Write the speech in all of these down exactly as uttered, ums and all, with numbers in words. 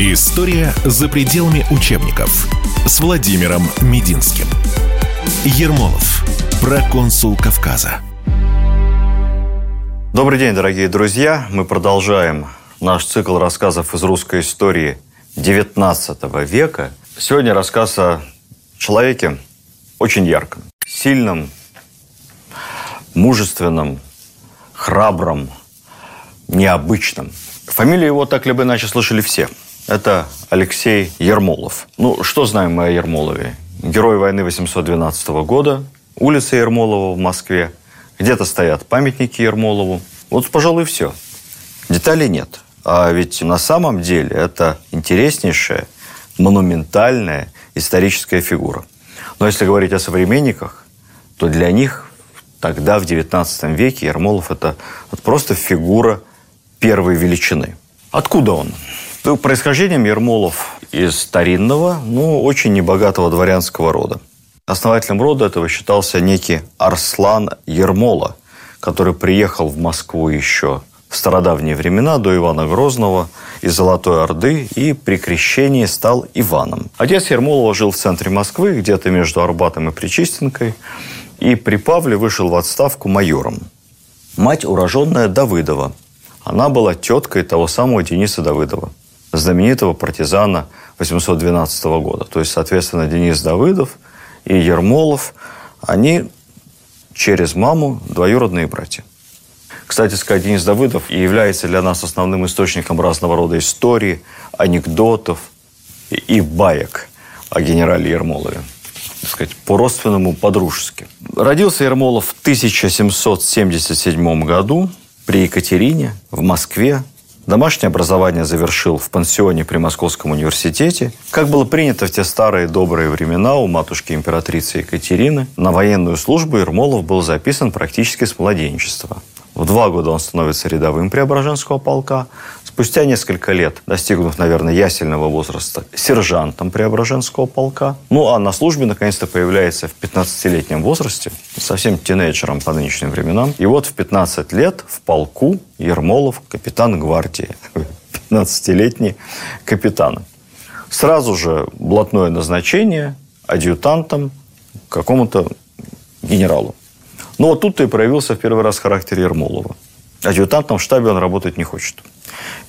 История за пределами учебников с Владимиром Мединским. Ермолов, проконсул Кавказа. Добрый день, дорогие друзья. Мы продолжаем наш цикл рассказов из русской истории девятнадцатого века. Сегодня рассказ о человеке очень ярком, сильном, мужественном, храбром, необычном. Фамилию его так либо иначе слышали все. Это Алексей Ермолов. Ну, что знаем мы о Ермолове? Герой войны восемьсот двенадцатого года, улица Ермолова в Москве, где-то стоят памятники Ермолову. Вот, пожалуй, все. Деталей нет. А ведь на самом деле это интереснейшая, монументальная историческая фигура. Но если говорить о современниках, то для них тогда, в девятнадцатом веке, Ермолов – это просто фигура первой величины. Откуда он? Происхождением Ермолов из старинного, но очень небогатого дворянского рода. Основателем рода этого считался некий Арслан Ермола, который приехал в Москву еще в стародавние времена, до Ивана Грозного, из Золотой Орды, и при крещении стал Иваном. Отец Ермолова жил в центре Москвы, где-то между Арбатом и Причистенкой, и при Павле вышел в отставку майором. Мать уроженная Давыдова. Она была теткой того самого Дениса Давыдова, знаменитого партизана восемьсот двенадцатого года. То есть, соответственно, Денис Давыдов и Ермолов, они через маму двоюродные братья. Кстати сказать, Денис Давыдов и является для нас основным источником разного рода истории, анекдотов и баек о генерале Ермолове. Так сказать, по-родственному, по-дружески. Родился Ермолов в тысяча семьсот семьдесят седьмом году при Екатерине в Москве. Домашнее образование завершил в пансионе при Московском университете. Как было принято в те старые добрые времена у матушки-императрицы Екатерины, на военную службу Ермолов был записан практически с младенчества. В два года он становится рядовым Преображенского полка. Спустя несколько лет, достигнув, наверное, ясельного возраста, сержантом Преображенского полка. Ну, а на службе, наконец-то, появляется в пятнадцатилетнем возрасте, совсем тинейджером по нынешним временам. И вот в пятнадцать лет в полку Ермолов капитан гвардии. пятнадцатилетний капитан. Сразу же блатное назначение адъютантом какому-то генералу. Но вот тут-то и проявился в первый раз характер Ермолова. Адъютантом в штабе он работать не хочет.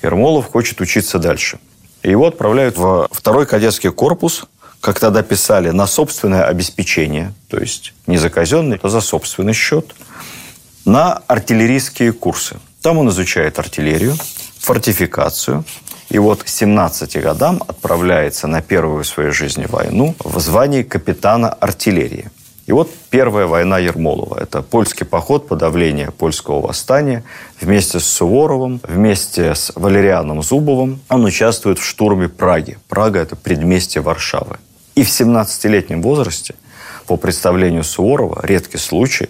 Ермолов хочет учиться дальше. Его отправляют во второй кадетский корпус, как тогда писали, на собственное обеспечение, то есть не за казенный, а за собственный счет, на артиллерийские курсы. Там он изучает артиллерию, фортификацию. И вот к семнадцати годам отправляется на первую в своей жизни войну в звании капитана артиллерии. И вот первая война Ермолова. Это польский поход, подавление польского восстания. Вместе с Суворовым, вместе с Валерианом Зубовым он участвует в штурме Праги. Прага – это предместье Варшавы. И в семнадцатилетнем возрасте, по представлению Суворова, редкий случай,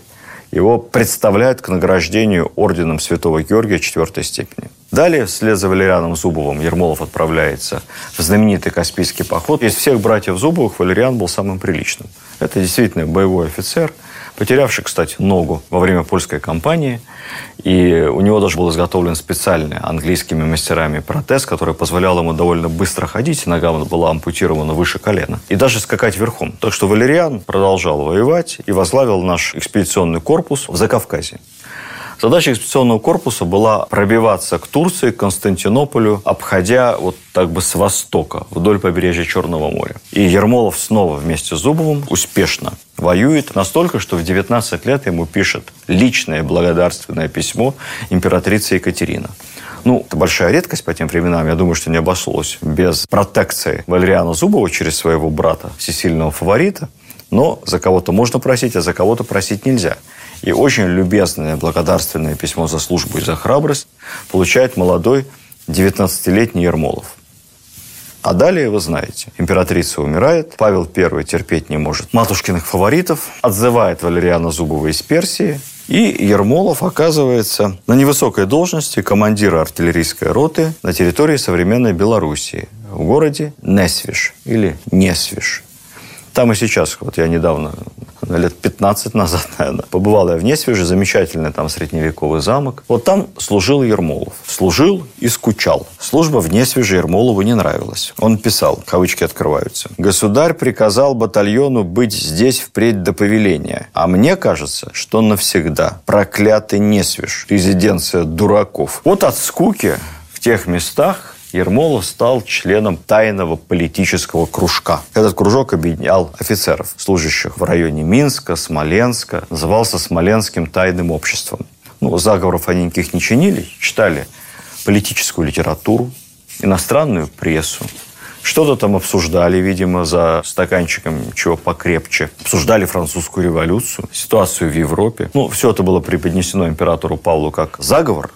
его представляют к награждению орденом Святого Георгия четвертой степени. Далее, вслед за Валерианом Зубовым, Ермолов отправляется в знаменитый Каспийский поход. Из всех братьев Зубовых Валериан был самым приличным. Это действительно боевой офицер, потерявший, кстати, ногу во время польской кампании. И у него даже был изготовлен специальный английскими мастерами протез, который позволял ему довольно быстро ходить. Нога была ампутирована выше колена. И даже скакать верхом. Так что Валериан продолжал воевать и возглавил наш экспедиционный корпус в Закавказье. Задача экспедиционного корпуса была пробиваться к Турции, к Константинополю, обходя вот так бы с востока, вдоль побережья Черного моря. И Ермолов снова вместе с Зубовым успешно воюет настолько, что в девятнадцать лет ему пишет личное благодарственное письмо императрице Екатерина. Ну, это большая редкость по тем временам. Я думаю, что не обошлось без протекции Валериана Зубова через своего брата, всесильного фаворита. Но за кого-то можно просить, а за кого-то просить нельзя. И очень любезное благодарственное письмо за службу и за храбрость получает молодой девятнадцатилетний Ермолов. А далее вы знаете. Императрица умирает, Павел Первый терпеть не может матушкиных фаворитов, отзывает Валериана Зубова из Персии, и Ермолов оказывается на невысокой должности командира артиллерийской роты на территории современной Белоруссии, в городе Несвиж или Несвиж. Там и сейчас, вот я недавно лет пятнадцать назад, наверное. Побывал я в Несвиже, замечательный там средневековый замок. Вот там служил Ермолов. Служил и скучал. Служба в Несвиже Ермолову не нравилась. Он писал, кавычки открываются. «Государь приказал батальону быть здесь впредь до повеления. А мне кажется, что навсегда. Проклятый Несвиж. Резиденция дураков». Вот от скуки в тех местах Ермолов стал членом тайного политического кружка. Этот кружок объединял офицеров, служащих в районе Минска, Смоленска. Назывался Смоленским тайным обществом. Ну, заговоров они никаких не чинили. Читали политическую литературу, иностранную прессу. Что-то там обсуждали, видимо, за стаканчиком чего покрепче. Обсуждали французскую революцию, ситуацию в Европе. Ну, все это было преподнесено императору Павлу как заговор.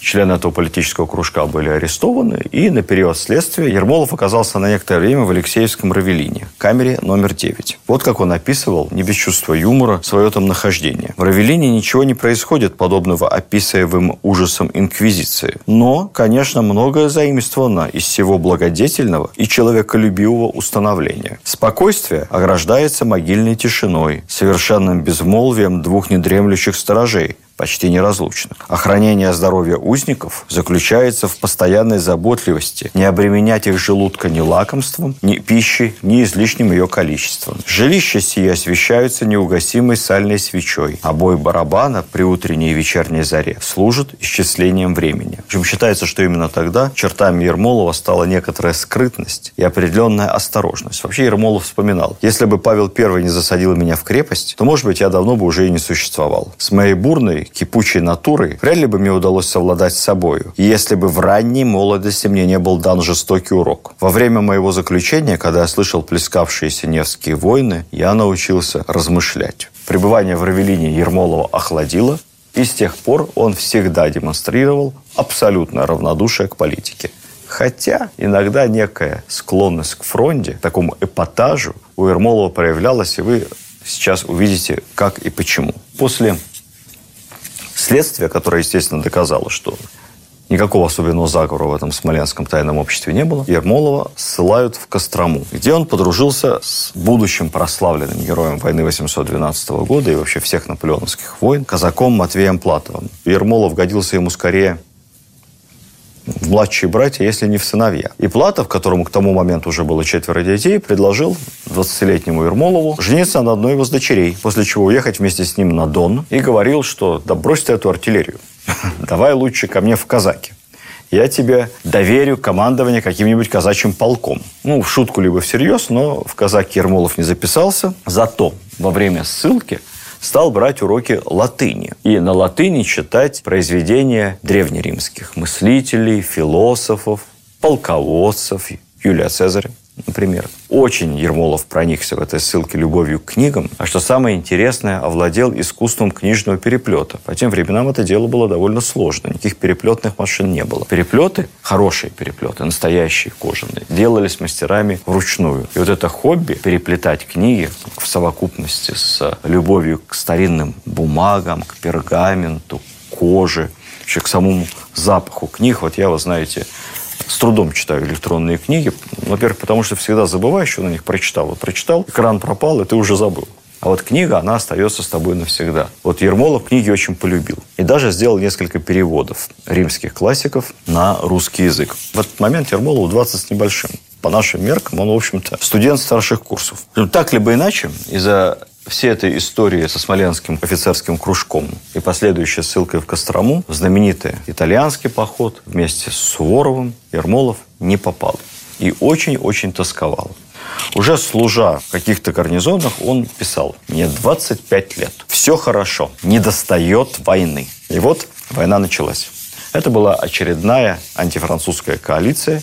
Члены этого политического кружка были арестованы, и на период следствия Ермолов оказался на некоторое время в Алексеевском Равелине, камере номер девять. Вот как он описывал, не без чувства юмора, свое там нахождение. В Равелине ничего не происходит подобного описываемым ужасом инквизиции. Но, конечно, многое заимствовано из всего благодетельного и человеколюбивого установления. Спокойствие ограждается могильной тишиной, совершенным безмолвием двух недремлющих сторожей, почти неразлучно. Охранение здоровья узников заключается в постоянной заботливости не обременять их желудка ни лакомством, ни пищей, ни излишним ее количеством. Жилища сие освещаются неугасимой сальной свечой. А бой барабана при утренней и вечерней заре служит исчислением времени. Причем считается, что именно тогда чертами Ермолова стала некоторая скрытность и определенная осторожность. Вообще Ермолов вспоминал: «Если бы Павел Первый не засадил меня в крепость, то, может быть, я давно бы уже и не существовал. С моей бурной, кипучей натурой вряд ли бы мне удалось совладать с собою, если бы в ранней молодости мне не был дан жестокий урок. Во время моего заключения, когда я слышал плескавшиеся Невские войны, я научился размышлять». Пребывание в Равелине Ермолова охладило, и с тех пор он всегда демонстрировал абсолютное равнодушие к политике. Хотя иногда некая склонность к фронде, к такому эпатажу у Ермолова проявлялась, и вы сейчас увидите, как и почему. После следствие, которое, естественно, доказало, что никакого особенного заговора в этом Смоленском тайном обществе не было, Ермолова ссылают в Кострому, где он подружился с будущим прославленным героем войны восемьсот двенадцатого года и вообще всех наполеоновских войн, казаком Матвеем Платовым. Ермолов годился ему скорее в младшие братья, если не в сыновья. И Платов, которому к тому моменту уже было четверо детей, предложил двадцатилетнему Ермолову жениться на одной из дочерей, после чего уехать вместе с ним на Дон, и говорил, что да брось ты эту артиллерию, давай лучше ко мне в казаки. Я тебе доверю командование каким-нибудь казачьим полком. Ну, в шутку либо всерьез, но в казаки Ермолов не записался. Зато во время ссылки стал брать уроки латыни и на латыни читать произведения древнеримских мыслителей, философов, полководцев, Юлия Цезаря, например. Очень Ермолов проникся в этой ссылке любовью к книгам, а что самое интересное, овладел искусством книжного переплета. По тем временам это дело было довольно сложно, никаких переплетных машин не было. Переплеты, хорошие переплеты, настоящие кожаные, делались мастерами вручную. И вот это хобби, переплетать книги в совокупности с любовью к старинным бумагам, к пергаменту, коже, вообще к самому запаху книг. Вот я, вы знаете, с трудом читаю электронные книги. Во-первых, потому что всегда забываешь, что на них прочитал. Вот прочитал, экран пропал, и ты уже забыл. А вот книга, она остается с тобой навсегда. Вот Ермолов книги очень полюбил. И даже сделал несколько переводов римских классиков на русский язык. В этот момент Ермолову двадцать с небольшим. По нашим меркам он, в общем-то, студент старших курсов. Так либо иначе, из-за всей этой истории со Смоленским офицерским кружком и последующей ссылкой в Кострому, в знаменитый итальянский поход вместе с Суворовым Ермолов не попал. И очень-очень тосковал. Уже служа в каких-то гарнизонах, он писал: «Мне двадцать пять лет. Все хорошо. Не достает войны». И вот война началась. Это была очередная антифранцузская коалиция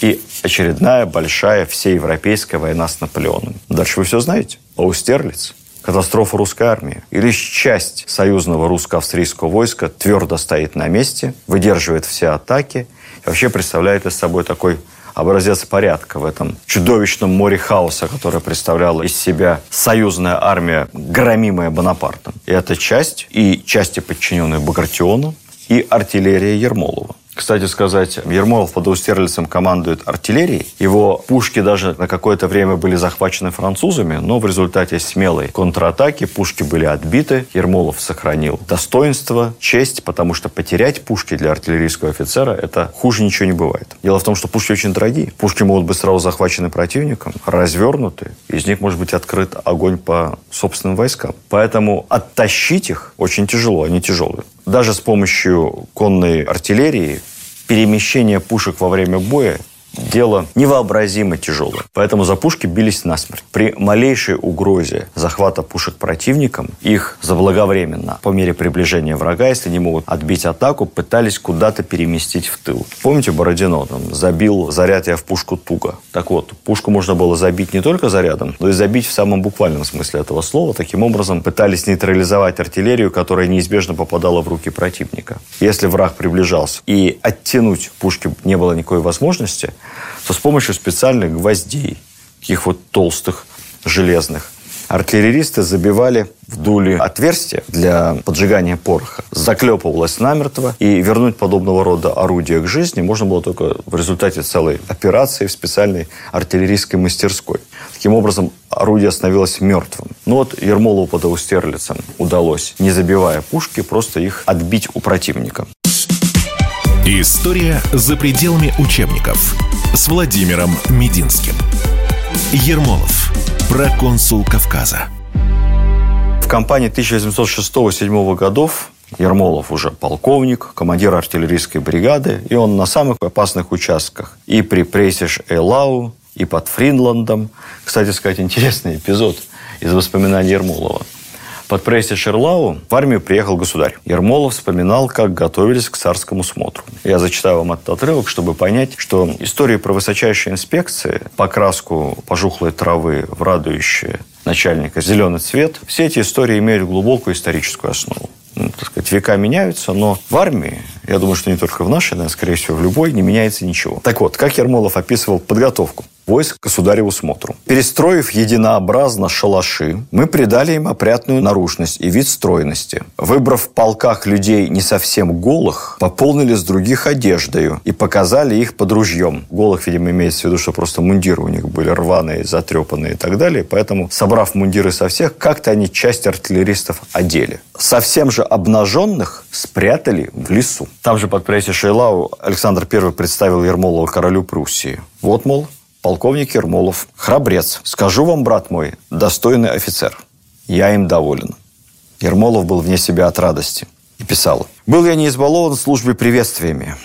и очередная большая всеевропейская война с Наполеоном. Дальше вы все знаете. Аустерлиц, катастрофа русской армии. И лишь часть союзного русско-австрийского войска твердо стоит на месте, выдерживает все атаки и вообще представляет из собой такой образец порядка в этом чудовищном море хаоса, которое представляла из себя союзная армия, громимая Бонапартом. И эта часть, и части, подчиненные Багратиону, и артиллерия Ермолова. Кстати сказать, Ермолов под Аустерлицем командует артиллерией. Его пушки даже на какое-то время были захвачены французами, но в результате смелой контратаки пушки были отбиты. Ермолов сохранил достоинство, честь, потому что потерять пушки для артиллерийского офицера – это хуже ничего не бывает. Дело в том, что пушки очень дорогие. Пушки могут быть сразу захвачены противником, развернуты. Из них может быть открыт огонь по собственным войскам. Поэтому оттащить их очень тяжело, они тяжелые. Даже с помощью конной артиллерии перемещение пушек во время боя – дело невообразимо тяжелое. Поэтому за пушки бились насмерть. При малейшей угрозе захвата пушек противником, их заблаговременно, по мере приближения врага, если не могут отбить атаку, пытались куда-то переместить в тыл. Помните, Бородино там забил заряд я в пушку туго? Так вот, пушку можно было забить не только зарядом, но и забить в самом буквальном смысле этого слова. Таким образом, пытались нейтрализовать артиллерию, которая неизбежно попадала в руки противника. Если враг приближался и оттянуть пушки не было никакой возможности, то с помощью специальных гвоздей, таких вот толстых, железных, артиллеристы забивали в дуле отверстие для поджигания пороха, заклепывалось намертво, и вернуть подобного рода орудия к жизни можно было только в результате целой операции в специальной артиллерийской мастерской. Таким образом, орудие становилось мертвым. Но вот Ермолову под Аустерлицем удалось, не забивая пушки, просто их отбить у противника. История за пределами учебников с Владимиром Мединским. Ермолов. Проконсул Кавказа. В кампании тысяча восемьсот шестого — тысяча восемьсот седьмого годов Ермолов уже полковник, командир артиллерийской бригады, и он на самых опасных участках. И при Прейсиш-Эйлау, и под Фринландом. Кстати сказать, интересный эпизод из воспоминаний Ермолова. Под Прейсиш-Эйлау в армию приехал государь. Ермолов вспоминал, как готовились к царскому смотру. Я зачитаю вам этот отрывок, чтобы понять, что истории про высочайшие инспекции, покраску пожухлой травы в радующие начальника зеленый цвет, все эти истории имеют глубокую историческую основу. Ну, так сказать, века меняются, но в армии, я думаю, что не только в нашей, но, скорее всего, в любой, не меняется ничего. Так вот, как Ермолов описывал подготовку войск к государеву смотру. Перестроив единообразно шалаши, мы придали им опрятную наружность и вид стройности. Выбрав в полках людей не совсем голых, пополнили с других одеждою и показали их под ружьем. Голых, видимо, имеется в виду, что просто мундиры у них были рваные, затрепанные и так далее. Поэтому, собрав мундиры со всех, как-то они часть артиллеристов одели. Совсем же обнаженных спрятали в лесу. Там же под Прейсиш-Эйлау Александр Первый представил Ермолова королю Пруссии. Вот, мол, полковник Ермолов, храбрец. Скажу вам, брат мой, достойный офицер. Я им доволен. Ермолов был вне себя от радости и писал. Был я не избалован в службе приветствиями.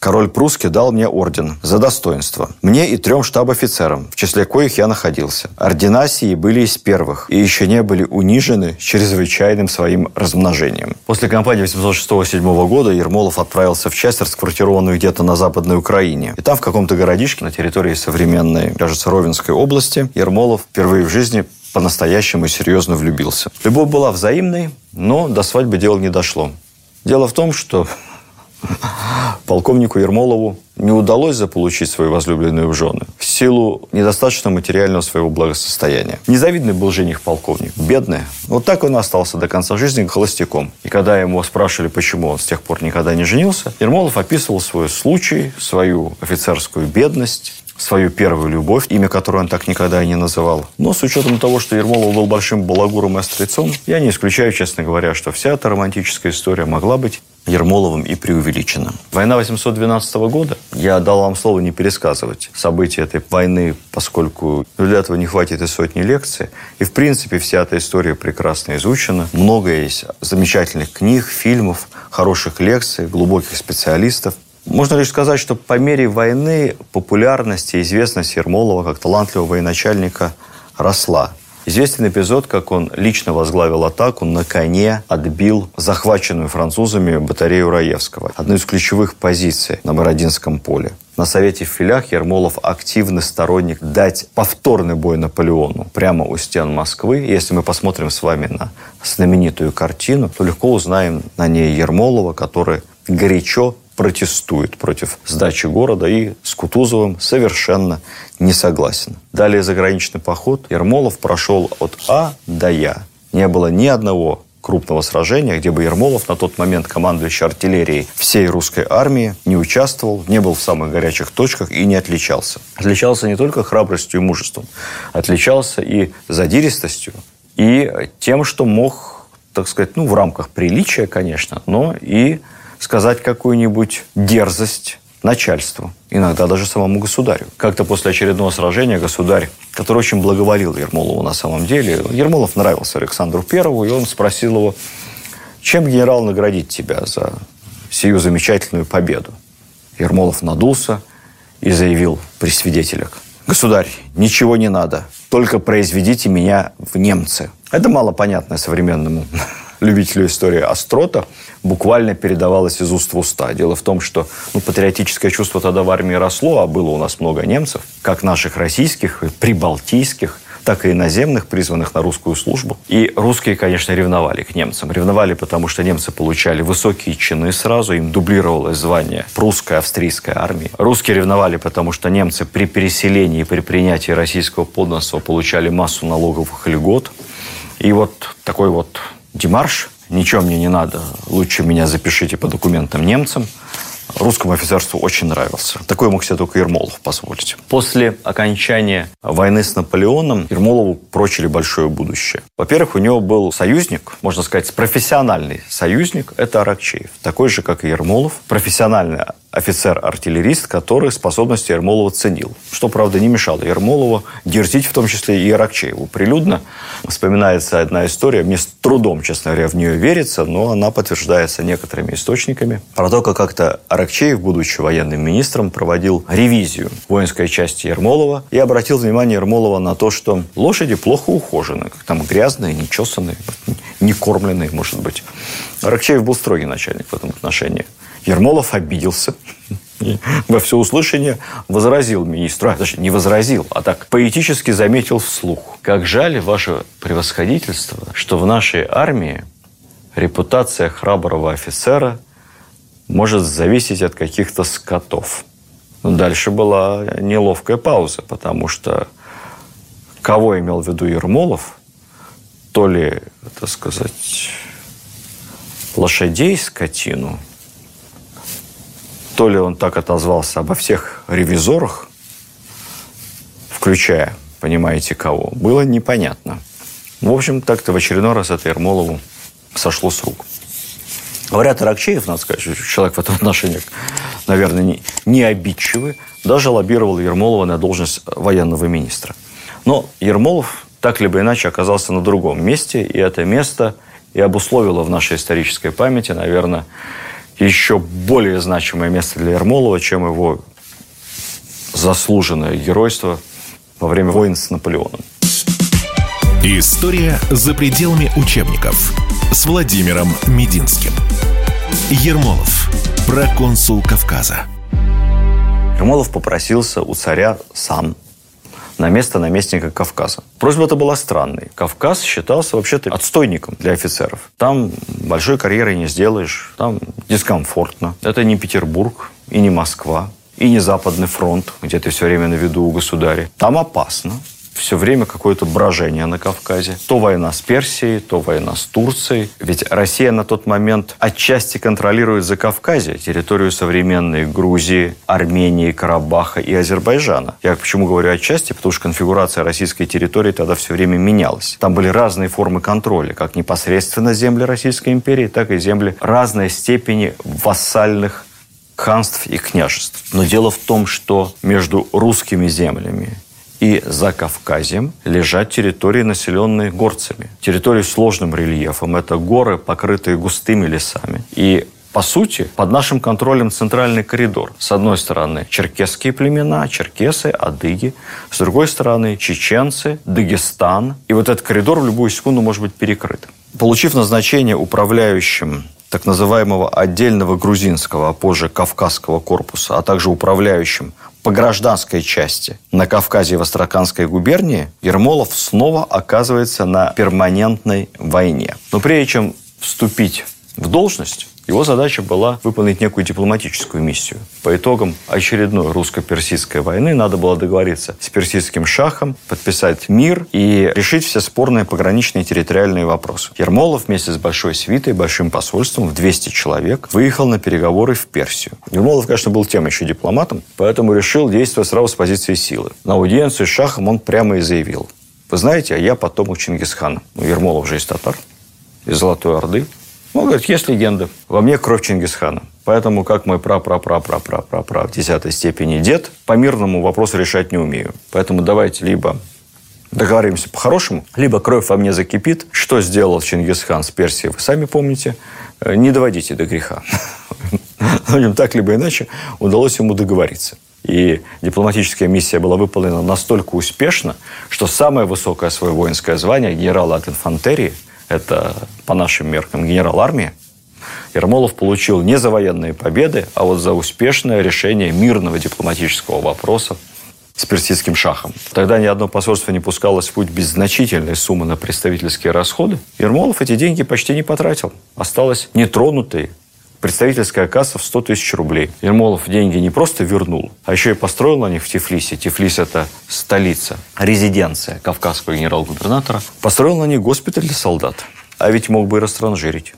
Король прусский дал мне орден за достоинство. Мне и трем штаб-офицерам, в числе коих я находился. Ордена сии были из первых и еще не были унижены чрезвычайным своим размножением. После кампании восемьсот шестого — восемьсот седьмого года Ермолов отправился в часть, расквартированную где-то на Западной Украине. И там, в каком-то городишке на территории современной, кажется, Ровенской области, Ермолов впервые в жизни по-настоящему серьезно влюбился. Любовь была взаимной, но до свадьбы дело не дошло. Дело в том, что полковнику Ермолову не удалось заполучить свою возлюбленную в жены в силу недостаточного материального своего благосостояния. Незавидный был жених полковник, бедный. Вот так он остался до конца жизни холостяком. И когда ему спрашивали, почему он с тех пор никогда не женился, Ермолов описывал свой случай, свою офицерскую бедность, свою первую любовь, имя которой он так никогда и не называл. Но с учетом того, что Ермолов был большим балагуром и острецом, я не исключаю, честно говоря, что вся эта романтическая история могла быть Ермоловым и преувеличена. Война восемьсот двенадцатого года, я дал вам слово не пересказывать события этой войны, поскольку для этого не хватит и сотни лекций. И, в принципе, вся эта история прекрасно изучена. Много есть замечательных книг, фильмов, хороших лекций, глубоких специалистов. Можно лишь сказать, что по мере войны популярность и известность Ермолова как талантливого военачальника росла. Известен эпизод, как он лично возглавил атаку, на коне отбил захваченную французами батарею Раевского, одну из ключевых позиций на Бородинском поле. На совете в Филях Ермолов активный сторонник дать повторный бой Наполеону прямо у стен Москвы. Если мы посмотрим с вами на знаменитую картину, то легко узнаем на ней Ермолова, который горячо протестует против сдачи города и с Кутузовым совершенно не согласен. Далее заграничный поход Ермолов прошел от А до Я. Не было ни одного крупного сражения, где бы Ермолов, на тот момент командующий артиллерией всей русской армии, не участвовал, не был в самых горячих точках и не отличался. Отличался не только храбростью и мужеством, отличался и задиристостью, и тем, что мог, так сказать, ну, в рамках приличия, конечно, но и сказать какую-нибудь дерзость начальству, иногда даже самому государю. Как-то после очередного сражения государь, который очень благоволил Ермолову на самом деле, Ермолов нравился Александру Первому, и он спросил его: чем, генерал, наградить тебя за сию замечательную победу? Ермолов надулся и заявил при свидетелях: государь, ничего не надо, только произведите меня в немцы. Это малопонятное современному любителю истории острота буквально передавалось из уст в уста. Дело в том, что ну, патриотическое чувство тогда в армии росло, а было у нас много немцев, как наших российских, прибалтийских, так и иноземных, призванных на русскую службу. И русские, конечно, ревновали к немцам. Ревновали, потому что немцы получали высокие чины сразу, им дублировалось звание прусской, австрийской армии. Русские ревновали, потому что немцы при переселении и при принятии российского подданства получали массу налоговых льгот. И вот такой вот демарш: ничего мне не надо, лучше меня запишите по документам немцам, русскому офицерству очень нравился. Такое мог себе только Ермолов позволить. После окончания войны с Наполеоном Ермолову прочили большое будущее. Во-первых, у него был союзник, можно сказать, профессиональный союзник, это Аракчеев. Такой же, как и Ермолов, профессиональный офицер-артиллерист, который способности Ермолова ценил. Что, правда, не мешало Ермолову дерзить, в том числе и Аракчееву. Прилюдно вспоминается одна история, мне с трудом, честно говоря, в нее верится, но она подтверждается некоторыми источниками. Про то, как как-то Аракчеев, будучи военным министром, проводил ревизию воинской части Ермолова и обратил внимание Ермолова на то, что лошади плохо ухожены, как там грязные, нечесанные, некормленные, может быть. Аракчеев был строгий начальник в этом отношении. Ермолов обиделся и во всеуслышание возразил министру. А, точнее, не возразил, а так поэтически заметил вслух: как жаль, ваше превосходительство, что в нашей армии репутация храброго офицера может зависеть от каких-то скотов. Но дальше была неловкая пауза, потому что кого имел в виду Ермолов? То ли, так сказать, лошадей, скотину, то ли он так отозвался обо всех ревизорах, включая, понимаете, кого, было непонятно. В общем, так-то в очередной раз это Ермолову сошло с рук. Говорят, Аракчеев, надо сказать, человек в этом отношении, наверное, не, не обидчивый, даже лоббировал Ермолова на должность военного министра. Но Ермолов так либо иначе оказался на другом месте, и это место и обусловило в нашей исторической памяти, наверное, еще более значимое место для Ермолова, чем его заслуженное геройство во время войн с Наполеоном. История за пределами учебников с Владимиром Мединским. Ермолов. Проконсул Кавказа. Ермолов попросился у царя сам на место наместника Кавказа. Просьба-то была странной. Кавказ считался вообще-то отстойником для офицеров. Там большой карьеры не сделаешь, там дискомфортно. Это не Петербург и не Москва, и не Западный фронт, где ты все время на виду у государя. Там опасно. Все время какое-то брожение на Кавказе. То война с Персией, то война с Турцией. Ведь Россия на тот момент отчасти контролирует Закавказье, территорию современной Грузии, Армении, Карабаха и Азербайджана. Я почему говорю отчасти? Потому что конфигурация российской территории тогда все время менялась. Там были разные формы контроля, как непосредственно земли Российской империи, так и земли разной степени вассальных ханств и княжеств. Но дело в том, что между русскими землями и за Кавказем лежат территории, населенные горцами. Территории с сложным рельефом. Это горы, покрытые густыми лесами. И, по сути, под нашим контролем центральный коридор. С одной стороны, черкесские племена, черкесы, адыги. С другой стороны, чеченцы, Дагестан. И вот этот коридор в любую секунду может быть перекрыт. Получив назначение управляющим так называемого отдельного грузинского, а позже кавказского корпуса, а также управляющим по гражданской части на Кавказе и в Астраханской губернии, Ермолов снова оказывается на перманентной войне. Но прежде чем вступить в должность, Его задача была выполнить некую дипломатическую миссию. По итогам очередной русско-персидской войны надо было договориться с персидским шахом, подписать мир и решить все спорные пограничные территориальные вопросы. Ермолов вместе с большой свитой, большим посольством в двести человек выехал на переговоры в Персию. Ермолов, конечно, был тем еще дипломатом, поэтому решил действовать сразу с позиции силы. На аудиенцию с шахом он прямо и заявил: «Вы знаете, а я потомок Чингисхана». Ну, Ермолов же из татар, из Золотой Орды. Ну, говорит, есть легенда. Во мне кровь Чингисхана. Поэтому, как мой пра-пра-пра-пра-пра-пра-пра в десятой степени дед, по мирному вопросу решать не умею. Поэтому давайте либо договоримся по-хорошему, либо кровь во мне закипит. Что сделал Чингисхан с Персией, вы сами помните. Не доводите до греха. Так либо иначе удалось ему договориться. И дипломатическая миссия была выполнена настолько успешно, что самое высокое свое воинское звание генерала от инфантерии, это по нашим меркам генерал армии, Ермолов получил не за военные победы, а вот за успешное решение мирного дипломатического вопроса с персидским шахом. Тогда ни одно посольство не пускалось в путь без значительной суммы на представительские расходы. Ермолов эти деньги почти не потратил. Осталось нетронутой представительская касса в сто тысяч рублей. Ермолов деньги не просто вернул, а еще и построил на них в Тифлисе. Тифлис – это столица, резиденция кавказского генерал-губернатора. Построил на них госпиталь для солдат. А ведь мог бы и растранжирить.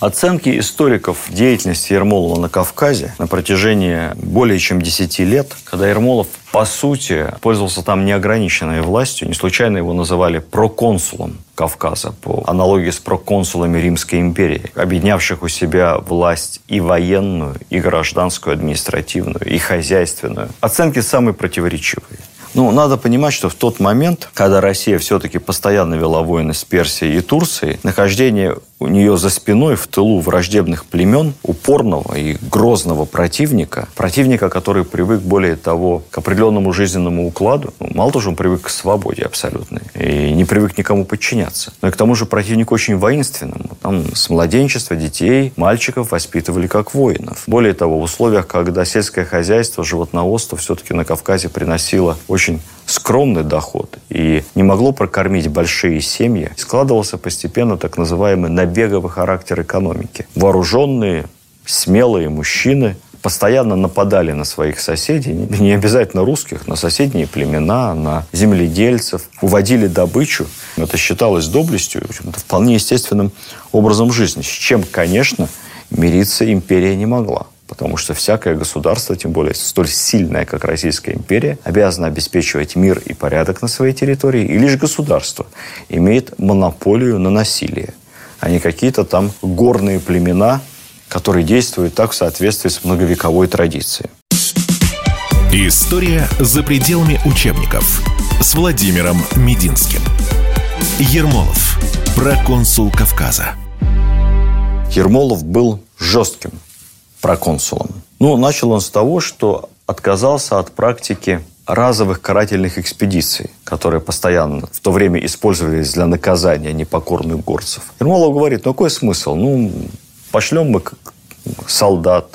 Оценки историков деятельности Ермолова на Кавказе на протяжении более чем десяти лет, когда Ермолов, по сути, пользовался там неограниченной властью, не случайно его называли проконсулом Кавказа, по аналогии с проконсулами Римской империи, объединявших у себя власть и военную, и гражданскую, административную, и хозяйственную. Оценки самые противоречивые. Ну, надо понимать, что в тот момент, когда Россия все-таки постоянно вела войны с Персией и Турцией, нахождение у нее за спиной в тылу враждебных племен, упорного и грозного противника, противника, который привык, более того, к определенному жизненному укладу, ну, мало того, что он привык к свободе абсолютной и не привык никому подчиняться, но и к тому же противник очень воинственному. Там с младенчества детей, мальчиков воспитывали как воинов. Более того, в условиях, когда сельское хозяйство, животноводство все-таки на Кавказе приносило очень очень скромный доход и не могло прокормить большие семьи, складывался постепенно так называемый набеговый характер экономики. Вооруженные, смелые мужчины постоянно нападали на своих соседей, не обязательно русских, на соседние племена, на земледельцев, уводили добычу. Это считалось доблестью, вполне естественным образом жизни, с чем, конечно, мириться империя не могла. Потому что всякое государство, тем более столь сильное, как Российская империя, обязано обеспечивать мир и порядок на своей территории, и лишь государство имеет монополию на насилие, а не какие-то там горные племена, которые действуют так в соответствии с многовековой традицией. История за пределами учебников с Владимиром Мединским. Ермолов. Проконсул Кавказа. Ермолов был жестким проконсулом. Ну, начал он с того, что отказался от практики разовых карательных экспедиций, которые постоянно в то время использовались для наказания непокорных горцев. Ермолов говорит, ну какой смысл? Ну, пошлем мы солдат,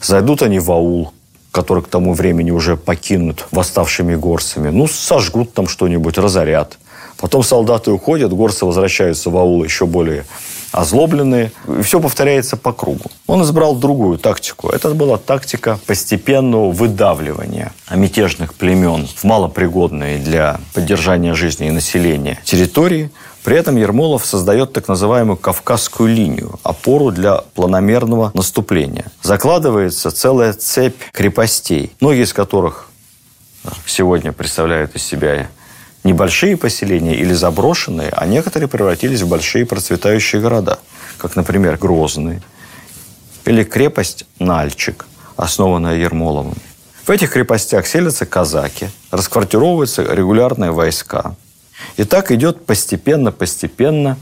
зайдут они в аул, который к тому времени уже покинут восставшими горцами, ну, сожгут там что-нибудь, разорят. Потом солдаты уходят, горцы возвращаются в аул еще более озлобленные. И все повторяется по кругу. Он избрал другую тактику. Это была тактика постепенного выдавливания мятежных племен в малопригодные для поддержания жизни и населения территории. При этом Ермолов создает так называемую Кавказскую линию, опору для планомерного наступления. Закладывается целая цепь крепостей, многие из которых сегодня представляют из себя небольшие поселения или заброшенные, а некоторые превратились в большие процветающие города, как, например, Грозный или крепость Нальчик, основанная Ермоловым. В этих крепостях селятся казаки, расквартировываются регулярные войска. И так идет постепенно-постепенно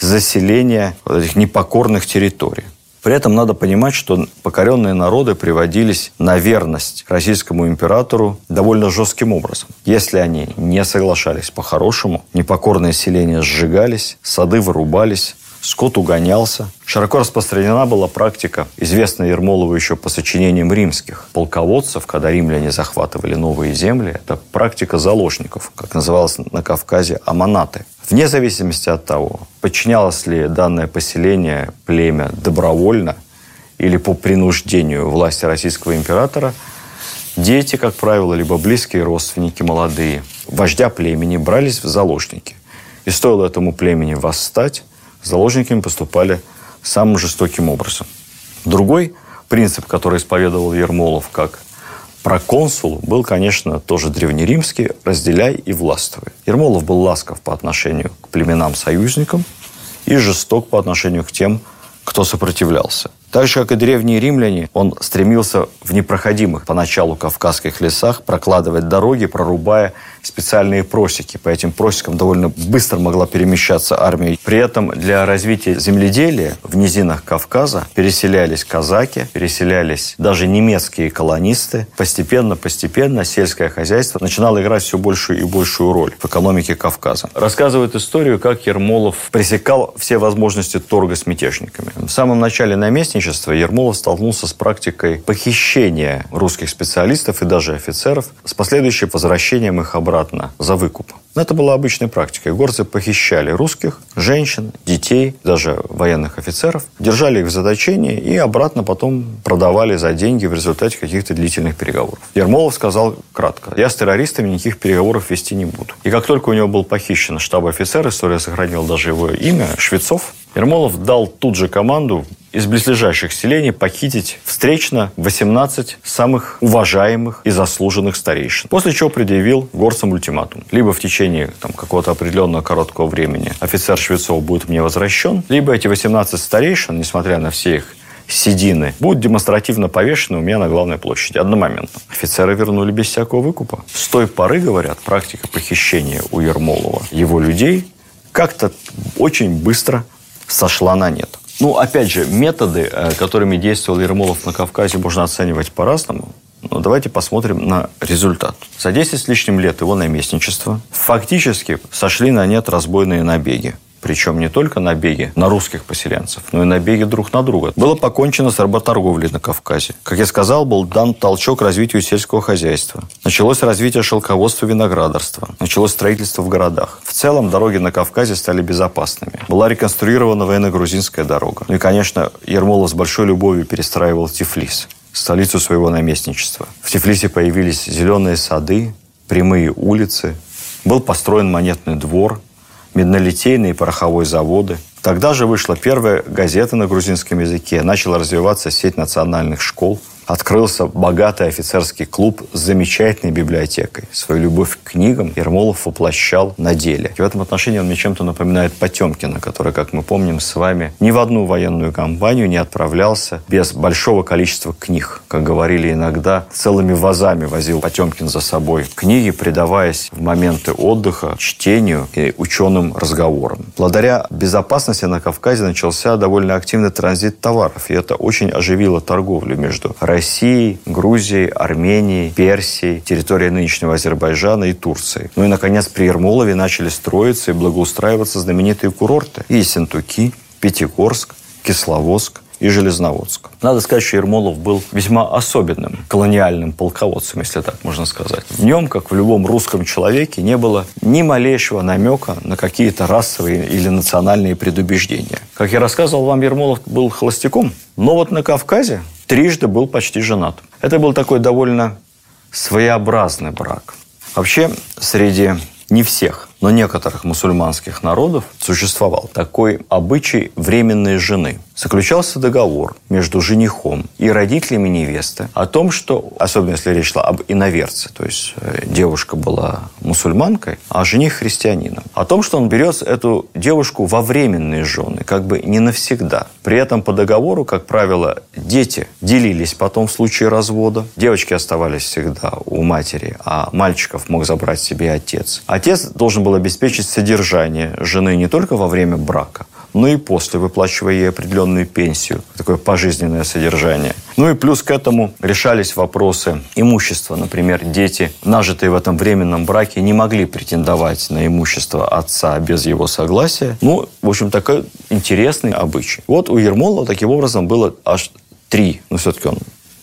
заселение вот этих непокорных территорий. При этом надо понимать, что покоренные народы приводились на верность российскому императору довольно жестким образом. Если они не соглашались по-хорошему, непокорные селения сжигались, сады вырубались, скот угонялся. Широко распространена была практика, известная Ермолову еще по сочинениям римских полководцев, когда римляне захватывали новые земли. Это практика заложников, как называлось на Кавказе аманаты. Вне зависимости от того, подчинялось ли данное поселение, племя добровольно или по принуждению власти российского императора, дети, как правило, либо близкие родственники молодые вождя племени брались в заложники. И стоило этому племени восстать, заложниками поступали самым жестоким образом. Другой принцип, который исповедовал Ермолов как проконсул, был, конечно, тоже древнеримский: разделяй и властвуй. Ермолов был ласков по отношению к племенам-союзникам и жесток по отношению к тем, кто сопротивлялся. Так же, как и древние римляне, он стремился в непроходимых поначалу кавказских лесах прокладывать дороги, прорубая специальные просеки. По этим просекам довольно быстро могла перемещаться армия. При этом для развития земледелия в низинах Кавказа переселялись казаки, переселялись даже немецкие колонисты. Постепенно, постепенно сельское хозяйство начинало играть все большую и большую роль в экономике Кавказа. Рассказывает историю, как Ермолов пресекал все возможности торга с мятежниками. В самом начале наместничества Ермолов столкнулся с практикой похищения русских специалистов и даже офицеров с последующим возвращением их обратно за выкуп. Но это была обычная практика. Горцы похищали русских, женщин, детей, даже военных офицеров, держали их в заточении и обратно потом продавали за деньги в результате каких-то длительных переговоров. Ермолов сказал кратко: я с террористами никаких переговоров вести не буду. И как только у него был похищен штаб-офицер, история сохранила даже его имя, Швецов, Ермолов дал тут же команду из близлежащих селений похитить встречно восемнадцать самых уважаемых и заслуженных старейшин. После чего предъявил горцам ультиматум. Либо в течение там какого-то определенного короткого времени офицер Швецов будет мне возвращен, либо эти восемнадцать старейшин, несмотря на все их седины, будут демонстративно повешены у меня на главной площади одномоментно. Офицеры вернули без всякого выкупа. С той поры, говорят, практика похищения у Ермолова его людей как-то очень быстро сошла на нет. Ну, опять же, методы, которыми действовал Ермолов на Кавказе, можно оценивать по-разному. Но давайте посмотрим на результат. За десять с лишним лет его наместничества фактически сошли на нет разбойные набеги. Причем не только набеги на русских поселенцев, но и набеги друг на друга. Было покончено с работорговлей на Кавказе. Как я сказал, был дан толчок развитию сельского хозяйства. Началось развитие шелководства и виноградарства. Началось строительство в городах. В целом дороги на Кавказе стали безопасными. Была реконструирована военно-грузинская дорога. Ну и, конечно, Ермолов с большой любовью перестраивал Тифлис, столицу своего наместничества. В Тифлисе появились зеленые сады, прямые улицы. Был построен монетный двор, меднолитейные и пороховой заводы. Тогда же вышла первая газета на грузинском языке, начала развиваться сеть национальных школ, открылся богатый офицерский клуб с замечательной библиотекой. Свою любовь к книгам Ермолов воплощал на деле. И в этом отношении он мне чем-то напоминает Потемкина, который, как мы помним с вами, ни в одну военную кампанию не отправлялся без большого количества книг. Как говорили иногда, целыми вазами возил Потемкин за собой книги, предаваясь в моменты отдыха чтению и ученым разговорам. Благодаря безопасности на Кавказе начался довольно активный транзит товаров, и это очень оживило торговлю между Россией, России, Грузии, Армении, Персии, территории нынешнего Азербайджана и Турции. Ну и, наконец, при Ермолове начали строиться и благоустраиваться знаменитые курорты: и Ессентуки, Пятигорск, Кисловодск и Железноводск. Надо сказать, что Ермолов был весьма особенным колониальным полководцем, если так можно сказать. В нем, как в любом русском человеке, не было ни малейшего намека на какие-то расовые или национальные предубеждения. Как я рассказывал вам, Ермолов был холостяком, но вот на Кавказе трижды был почти женат. Это был такой довольно своеобразный брак. Вообще, среди не всех, но некоторых мусульманских народов существовал такой обычай временной жены. Заключался договор между женихом и родителями невесты о том, что, особенно если речь шла об иноверце, то есть девушка была мусульманкой, а жених христианином, о том, что он берет эту девушку во временные жены, как бы не навсегда. При этом по договору, как правило, дети делились потом в случае развода. Девочки оставались всегда у матери, а мальчиков мог забрать себе отец. Отец должен был обеспечить содержание жены не только во время брака, но и после, выплачивая ей определенную пенсию, такое пожизненное содержание. Ну и плюс к этому решались вопросы имущества. Например, дети, нажитые в этом временном браке, не могли претендовать на имущество отца без его согласия. Ну, в общем, такой интересный обычай. Вот у Ермолова таким образом было аж три, но все-таки он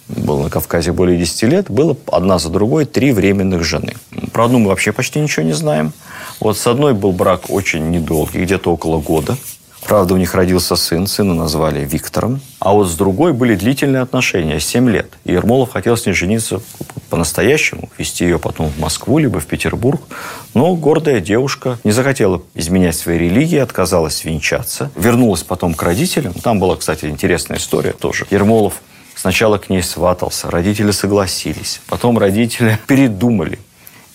был на Кавказе более десяти лет, было одна за другой три временных жены. Про одну мы вообще почти ничего не знаем. Вот с одной был брак очень недолгий, где-то около года. Правда, у них родился сын, сына назвали Виктором. А вот с другой были длительные отношения, семь лет. И Ермолов хотел с ней жениться по-настоящему, везти ее потом в Москву, либо в Петербург. Но гордая девушка не захотела изменять своей религии, отказалась венчаться. Вернулась потом к родителям. Там была, кстати, интересная история тоже. Ермолов сначала к ней сватался, родители согласились. Потом родители передумали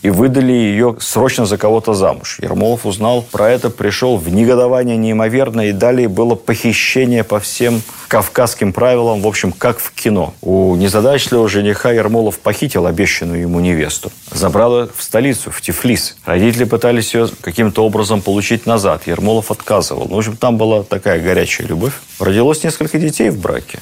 и выдали ее срочно за кого-то замуж. Ермолов узнал про это, пришел в негодование неимоверное, и далее было похищение по всем кавказским правилам, в общем, как в кино. У незадачливого жениха Ермолов похитил обещанную ему невесту, забрал ее в столицу, в Тифлис. Родители пытались ее каким-то образом получить назад, Ермолов отказывал. В общем, там была такая горячая любовь. Родилось несколько детей в браке.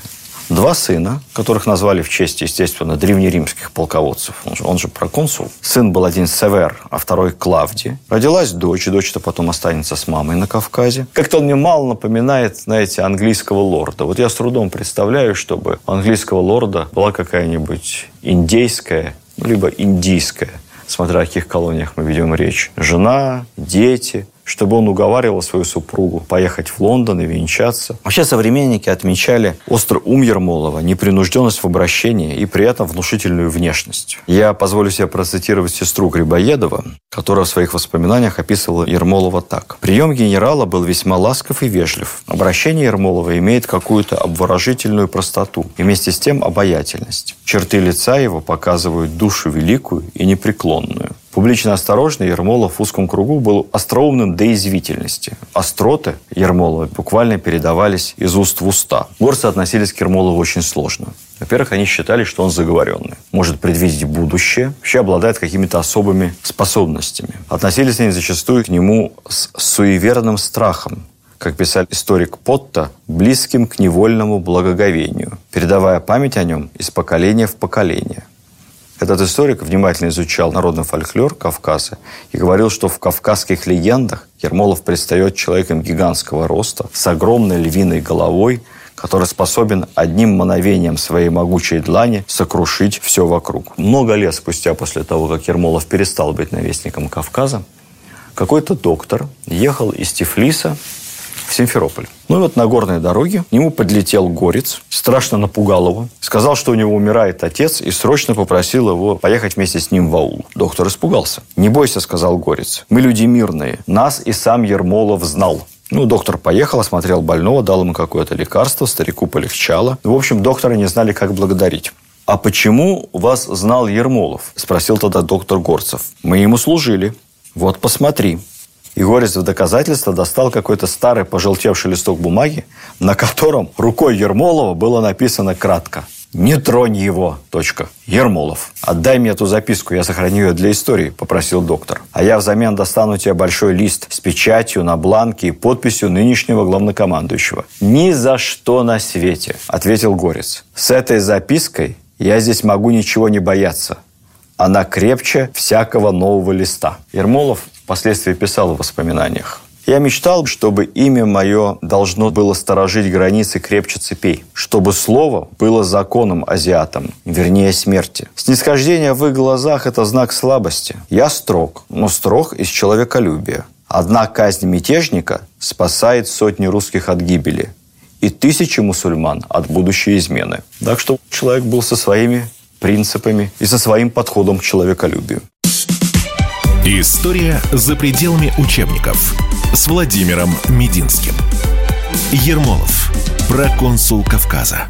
Два сына, которых назвали в честь, естественно, древнеримских полководцев. Он же, он же проконсул. Сын был один Север, а второй Клавдий. Родилась дочь, дочь-то потом останется с мамой на Кавказе. Как-то он мне мало напоминает, знаете, английского лорда. Вот я с трудом представляю, чтобы у английского лорда была какая-нибудь индейская, либо индийская, смотря о каких колониях мы ведем речь, жена, дети, чтобы он уговаривал свою супругу поехать в Лондон и венчаться. Вообще современники отмечали острый ум Ермолова, непринужденность в обращении и при этом внушительную внешность. Я позволю себе процитировать сестру Грибоедова, которая в своих воспоминаниях описывала Ермолова так. «Прием генерала был весьма ласков и вежлив. Обращение Ермолова имеет какую-то обворожительную простоту и вместе с тем обаятельность. Черты лица его показывают душу великую и непреклонную. Публично осторожный Ермолов в узком кругу был остроумным до извительности. Остроты Ермолова буквально передавались из уст в уста. Горцы относились к Ермолову очень сложно. Во-первых, они считали, что он заговоренный, может предвидеть будущее, вообще обладает какими-то особыми способностями. Относились они зачастую к нему с суеверным страхом, как писал историк Потта, близким к невольному благоговению, передавая память о нем из поколения в поколение». Этот историк внимательно изучал народный фольклор Кавказа и говорил, что в кавказских легендах Ермолов предстает человеком гигантского роста, с огромной львиной головой, который способен одним мановением своей могучей длани сокрушить все вокруг. Много лет спустя, после того, как Ермолов перестал быть наместником Кавказа, какой-то доктор ехал из Тифлиса в Симферополь. Ну и вот на горной дороге к нему подлетел горец, страшно напугал его, сказал, что у него умирает отец, и срочно попросил его поехать вместе с ним в аул. Доктор испугался. «Не бойся», — сказал горец, — «мы люди мирные, нас и сам Ермолов знал». Ну, доктор поехал, осмотрел больного, дал ему какое-то лекарство, старику полегчало. В общем, доктора не знали, как благодарить. «А почему вас знал Ермолов?» — спросил тогда доктор горцев. «Мы ему служили. Вот посмотри». И горец в доказательство достал какой-то старый пожелтевший листок бумаги, на котором рукой Ермолова было написано кратко: «Не тронь его, точка, Ермолов». «Отдай мне эту записку, я сохраню ее для истории», — попросил доктор. «А я взамен достану тебе большой лист с печатью на бланке и подписью нынешнего главнокомандующего». «Ни за что на свете», — ответил горец. «С этой запиской я здесь могу ничего не бояться. Она крепче всякого нового листа». Ермолов впоследствии писал в воспоминаниях: «Я мечтал, чтобы имя мое должно было сторожить границы крепче цепей, чтобы слово было законом азиатам, вернее смерти. Снисхождение в их глазах – это знак слабости. Я строг, но строг из человеколюбия. Одна казнь мятежника спасает сотни русских от гибели и тысячи мусульман от будущей измены». Так что человек был со своими принципами и со своим подходом к человеколюбию. История за пределами учебников с Владимиром Мединским. Ермолов. Проконсул Кавказа.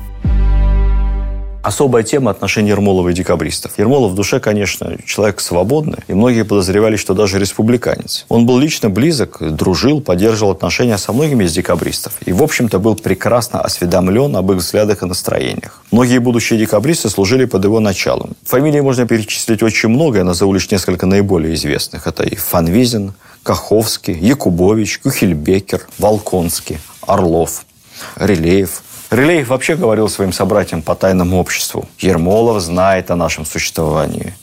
Особая тема отношений Ермолова и декабристов. Ермолов в душе, конечно, человек свободный, и многие подозревали, что даже республиканец. Он был лично близок, дружил, поддерживал отношения со многими из декабристов и, в общем-то, был прекрасно осведомлен об их взглядах и настроениях. Многие будущие декабристы служили под его началом. Фамилии можно перечислить очень много, я назову лишь несколько наиболее известных. Это и Фанвизин, Каховский, Якубович, Кюхельбекер, Волконский, Орлов, Рылеев. Рылеев вообще говорил своим собратьям по тайному обществу: «Ермолов знает о нашем существовании.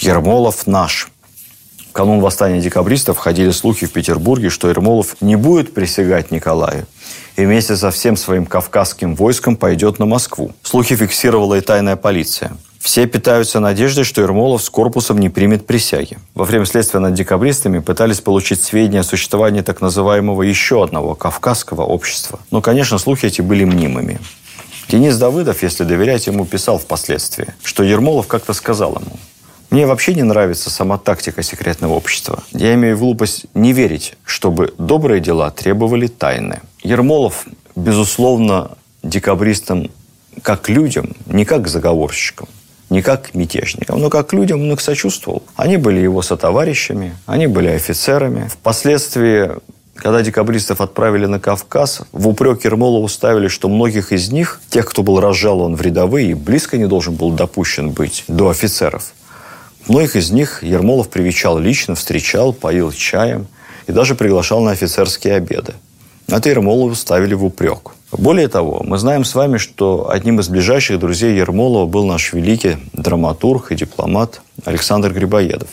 Ермолов наш». В канун восстания декабристов ходили слухи в Петербурге, что Ермолов не будет присягать Николаю и вместе со всем своим кавказским войском пойдет на Москву. Слухи фиксировала и тайная полиция. В Все питаются надеждой, что Ермолов с корпусом не примет присяги. Во время следствия над декабристами пытались получить сведения о существовании так называемого еще одного кавказского общества. Но, конечно, слухи эти были мнимыми. Денис Давыдов, если доверять ему, писал впоследствии, что Ермолов как-то сказал ему: «Мне вообще не нравится сама тактика секретного общества. Я имею глупость не верить, чтобы добрые дела требовали тайны». Ермолов, безусловно, декабристам как людям, не как заговорщикам, не как мятежникам, но как людям он их сочувствовал. Они были его сотоварищами, они были офицерами. Впоследствии, когда декабристов отправили на Кавказ, в упрек Ермолову ставили, что многих из них, тех, кто был разжалован в рядовые и близко не должен был допущен быть до офицеров, многих из них Ермолов привечал лично, встречал, поил чаем и даже приглашал на офицерские обеды. Это Ермолову ставили в упрек. Более того, мы знаем с вами, что одним из ближайших друзей Ермолова был наш великий драматург и дипломат Александр Грибоедов.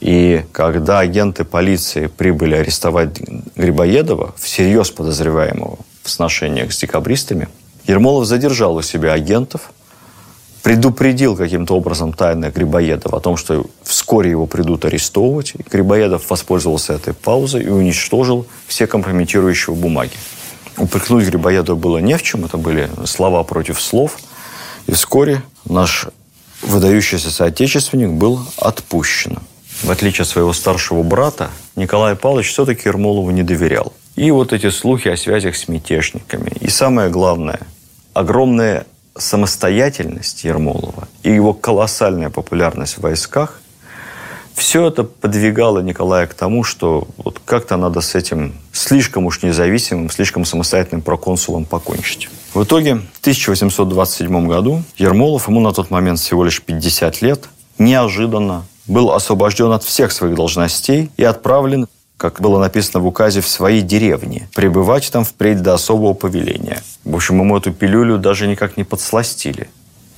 И когда агенты полиции прибыли арестовать Грибоедова, всерьез подозреваемого в сношениях с декабристами, Ермолов задержал у себя агентов, предупредил каким-то образом тайно Грибоедова о том, что вскоре его придут арестовывать. И Грибоедов воспользовался этой паузой и уничтожил все компрометирующие бумаги. Упрекнуть Грибоедова было не в чем, это были слова против слов. И вскоре наш выдающийся соотечественник был отпущен. В отличие от своего старшего брата, Николай Павлович все-таки Ермолову не доверял. И вот эти слухи о связях с мятежниками. И самое главное, огромная самостоятельность Ермолова и его колоссальная популярность в войсках, все это подвигало Николая к тому, что вот как-то надо с этим слишком уж независимым, слишком самостоятельным проконсулом покончить. В итоге в тысяча восемьсот двадцать седьмом году Ермолов, ему на тот момент всего лишь пятьдесят лет, неожиданно был освобожден от всех своих должностей и отправлен, как было написано в указе, в свои деревни, пребывать там впредь до особого повеления. В общем, ему эту пилюлю даже никак не подсластили.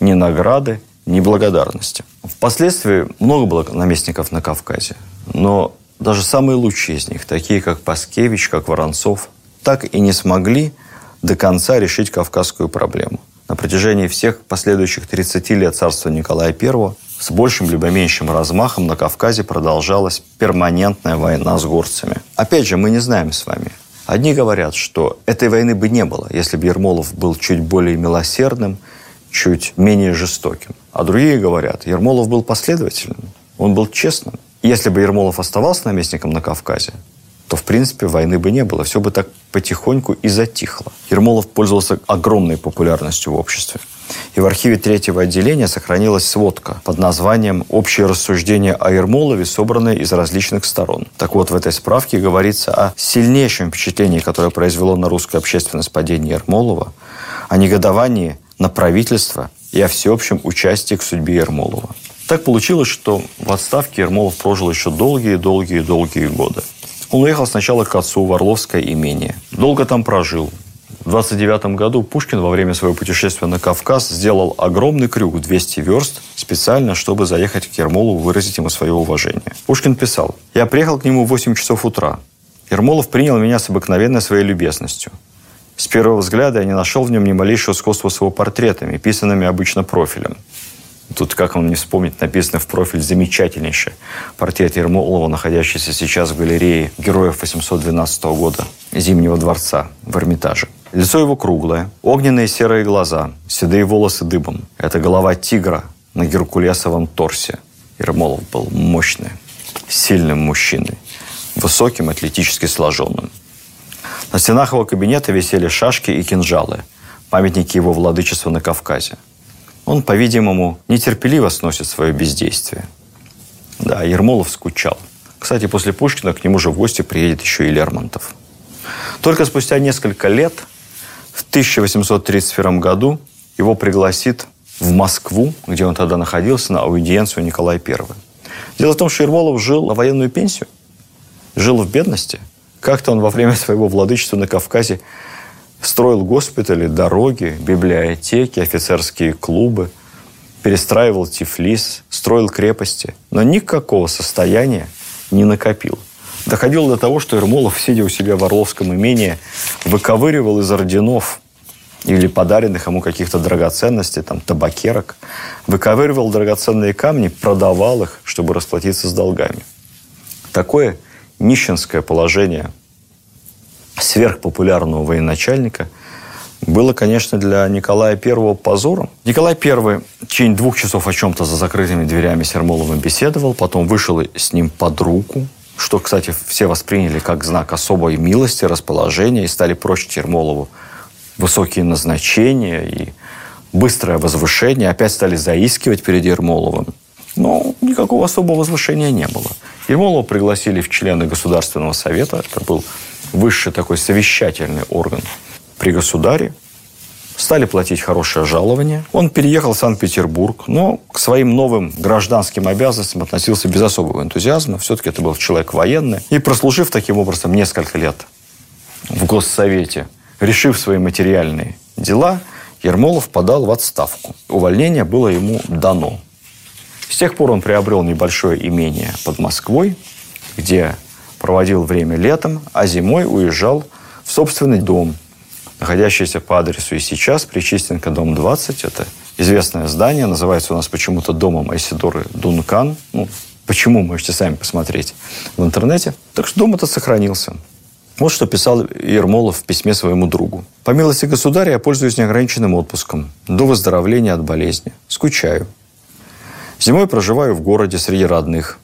Ни награды, ни благодарности. Впоследствии много было наместников на Кавказе, но даже самые лучшие из них, такие как Паскевич, как Воронцов, так и не смогли до конца решить кавказскую проблему. На протяжении всех последующих тридцати лет царства Николая Первого с большим либо меньшим размахом на Кавказе продолжалась перманентная война с горцами. Опять же, мы не знаем с вами. Одни говорят, что этой войны бы не было, если бы Ермолов был чуть более милосердным, чуть менее жестоким. А другие говорят, Ермолов был последовательным, он был честным. Если бы Ермолов оставался наместником на Кавказе, то, в принципе, войны бы не было. Все бы так потихоньку и затихло. Ермолов пользовался огромной популярностью в обществе. И в архиве третьего отделения сохранилась сводка под названием «Общие рассуждения о Ермолове, собранные из различных сторон». Так вот, в этой справке говорится о сильнейшем впечатлении, которое произвело на русскую общественность падение Ермолова, о негодовании на правительство и о всеобщем участии к судьбе Ермолова. Так получилось, что в отставке Ермолов прожил еще долгие-долгие-долгие годы. Он уехал сначала к отцу в Орловское имение. Долго там прожил. В тысяча девятьсот двадцать девятом году Пушкин во время своего путешествия на Кавказ сделал огромный крюк в двести верст специально, чтобы заехать к Ермолову, выразить ему свое уважение. Пушкин писал: «Я приехал к нему в восемь часов утра. Ермолов принял меня с обыкновенной своей любезностью. С первого взгляда я не нашел в нем ни малейшего сходства с его портретами, писанными обычно профилем». Тут, как он не вспомнит, написано в профиль замечательнейший портрет Ермолова, находящийся сейчас в галерее героев восемьсот двенадцатого года Зимнего дворца в Эрмитаже. Лицо его круглое, огненные серые глаза, седые волосы дыбом. Это голова тигра на геркулесовом торсе. Ермолов был мощным, сильным мужчиной, высоким, атлетически сложенным. На стенах его кабинета висели шашки и кинжалы, памятники его владычества на Кавказе. Он, по-видимому, нетерпеливо сносит свое бездействие. Да, Ермолов скучал. Кстати, после Пушкина к нему же в гости приедет еще и Лермонтов. Только спустя несколько лет, в тысяча восемьсот тридцать первом году, его пригласит в Москву, где он тогда находился, на аудиенцию Николая Первого. Дело в том, что Ермолов жил на военную пенсию, жил в бедности. Как-то он во время своего владычества на Кавказе строил госпитали, дороги, библиотеки, офицерские клубы, перестраивал Тифлис, строил крепости, но никакого состояния не накопил. Доходило до того, что Ермолов, сидя у себя в Орловском имении, выковыривал из орденов или подаренных ему каких-то драгоценностей, там, табакерок, выковыривал драгоценные камни, продавал их, чтобы расплатиться с долгами. Такое нищенское положение сверхпопулярного военачальника было, конечно, для Николая Первого позором. Николай Первый в течение двух часов о чем-то за закрытыми дверями с Ермоловым беседовал, потом вышел с ним под руку, что, кстати, все восприняли как знак особой милости, расположения, и стали просить Ермолову высокие назначения и быстрое возвышение. Опять стали заискивать перед Ермоловым. Но никакого особого возвышения не было. Ермолова пригласили в члены Государственного совета. Это был высший такой совещательный орган при государе. Стали платить хорошее жалование. Он переехал в Санкт-Петербург, но к своим новым гражданским обязанностям относился без особого энтузиазма. Все-таки это был человек военный. И, прослужив таким образом несколько лет в Госсовете, решив свои материальные дела, Ермолов подал в отставку. Увольнение было ему дано. С тех пор он приобрел небольшое имение под Москвой, где проводил время летом, а зимой уезжал в собственный дом, находящийся по адресу и сейчас, Пречистенка, дом двадцать. Это известное здание, называется у нас почему-то домом Айседоры Дункан. Ну, почему, можете сами посмотреть в интернете. Так что дом этот сохранился. Вот что писал Ермолов в письме своему другу. «По милости государя я пользуюсь неограниченным отпуском до выздоровления от болезни. Скучаю. Зимой проживаю в городе среди родных.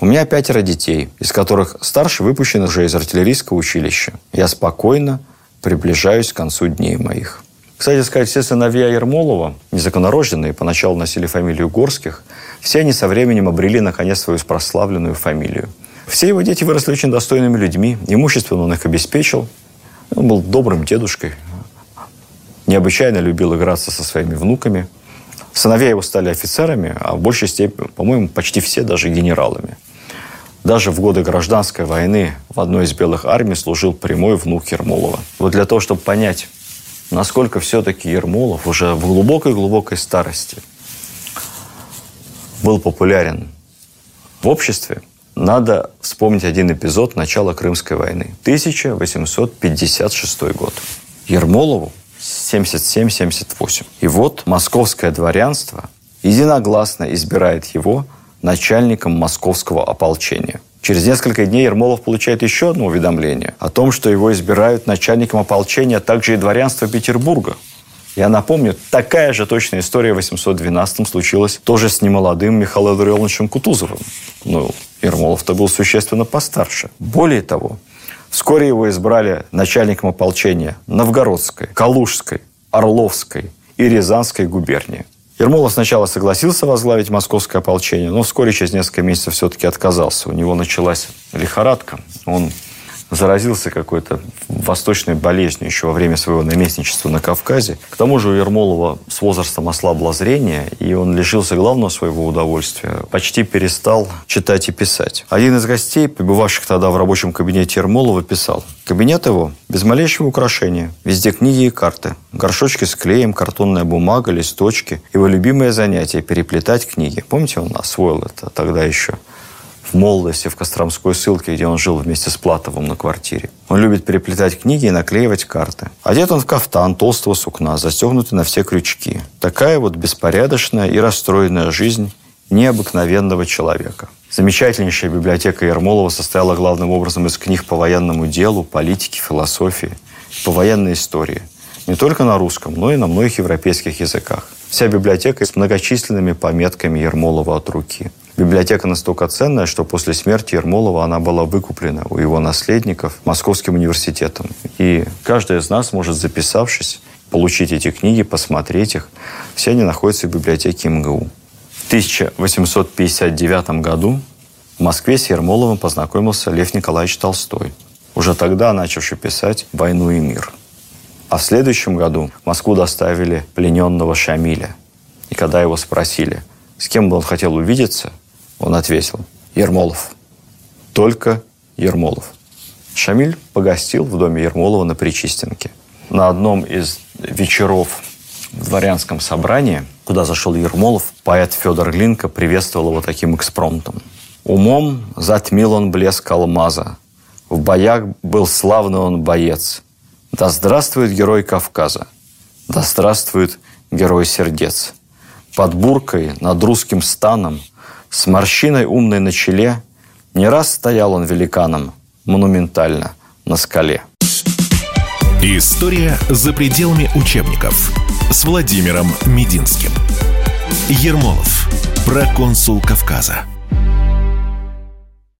У меня пятеро детей, из которых старший выпущен уже из артиллерийского училища. Я спокойно приближаюсь к концу дней моих». Кстати сказать, все сыновья Ермолова, незаконорожденные, поначалу носили фамилию Горских, все они со временем обрели, наконец, свою прославленную фамилию. Все его дети выросли очень достойными людьми, имущественно он их обеспечил. Он был добрым дедушкой, необычайно любил играться со своими внуками. Сыновья его стали офицерами, а в большей степени, по-моему, почти все даже генералами. Даже в годы гражданской войны в одной из белых армий служил прямой внук Ермолова. Вот для того, чтобы понять, насколько все-таки Ермолов уже в глубокой-глубокой старости был популярен в обществе, надо вспомнить один эпизод начала Крымской войны. тысяча восемьсот пятьдесят шестой год. Ермолову семьдесят семь — семьдесят восемь. И вот московское дворянство единогласно избирает его начальником московского ополчения. Через несколько дней Ермолов получает еще одно уведомление о том, что его избирают начальником ополчения также и дворянства Петербурга. Я напомню, такая же точная история в восемьсот двенадцатом случилась тоже с немолодым Михаилом Гавриловичем Кутузовым. Ну, Ермолов-то был существенно постарше. Более того, вскоре его избрали начальником ополчения Новгородской, Калужской, Орловской и Рязанской губернии. Ермолов сначала согласился возглавить московское ополчение, но вскоре, через несколько месяцев, все-таки отказался. У него началась лихорадка. Он заразился какой-то восточной болезнью еще во время своего наместничества на Кавказе. К тому же у Ермолова с возрастом ослабло зрение, и он лишился главного своего удовольствия. Почти перестал читать и писать. Один из гостей, побывавших тогда в рабочем кабинете Ермолова, писал: «Кабинет его без малейшего украшения. Везде книги и карты, горшочки с клеем, картонная бумага, листочки. Его любимое занятие – переплетать книги». Помните, он освоил это тогда еще в молодости, в Костромской ссылке, где он жил вместе с Платовым на квартире. Он любит переплетать книги и наклеивать карты. Одет он в кафтан толстого сукна, застегнутый на все крючки. Такая вот беспорядочная и расстроенная жизнь необыкновенного человека. Замечательнейшая библиотека Ермолова состояла главным образом из книг по военному делу, политике, философии, по военной истории. Не только на русском, но и на многих европейских языках. Вся библиотека с многочисленными пометками Ермолова от руки. Библиотека настолько ценная, что после смерти Ермолова она была выкуплена у его наследников Московским университетом. И каждый из нас может, записавшись, получить эти книги, посмотреть их. Все они находятся в библиотеке эм гэ у. В тысяча восемьсот пятьдесят девятом году в Москве с Ермоловым познакомился Лев Николаевич Толстой, уже тогда начавший писать «Войну и мир». А в следующем году в Москву доставили плененного Шамиля. И когда его спросили, с кем бы он хотел увидеться, он ответил: «Ермолов. Только Ермолов». Шамиль погостил в доме Ермолова на Пречистенке. На одном из вечеров в дворянском собрании, куда зашел Ермолов, поэт Федор Глинка приветствовал его таким экспромтом: «Умом затмил он блеск алмаза. В боях был славный он боец. Да здравствует герой Кавказа! Да здравствует герой сердец! Под буркой над русским станом, с морщиной умной на челе, не раз стоял он великаном монументально на скале. История за пределами учебников с Владимиром Мединским. Ермолов, проконсул Кавказа.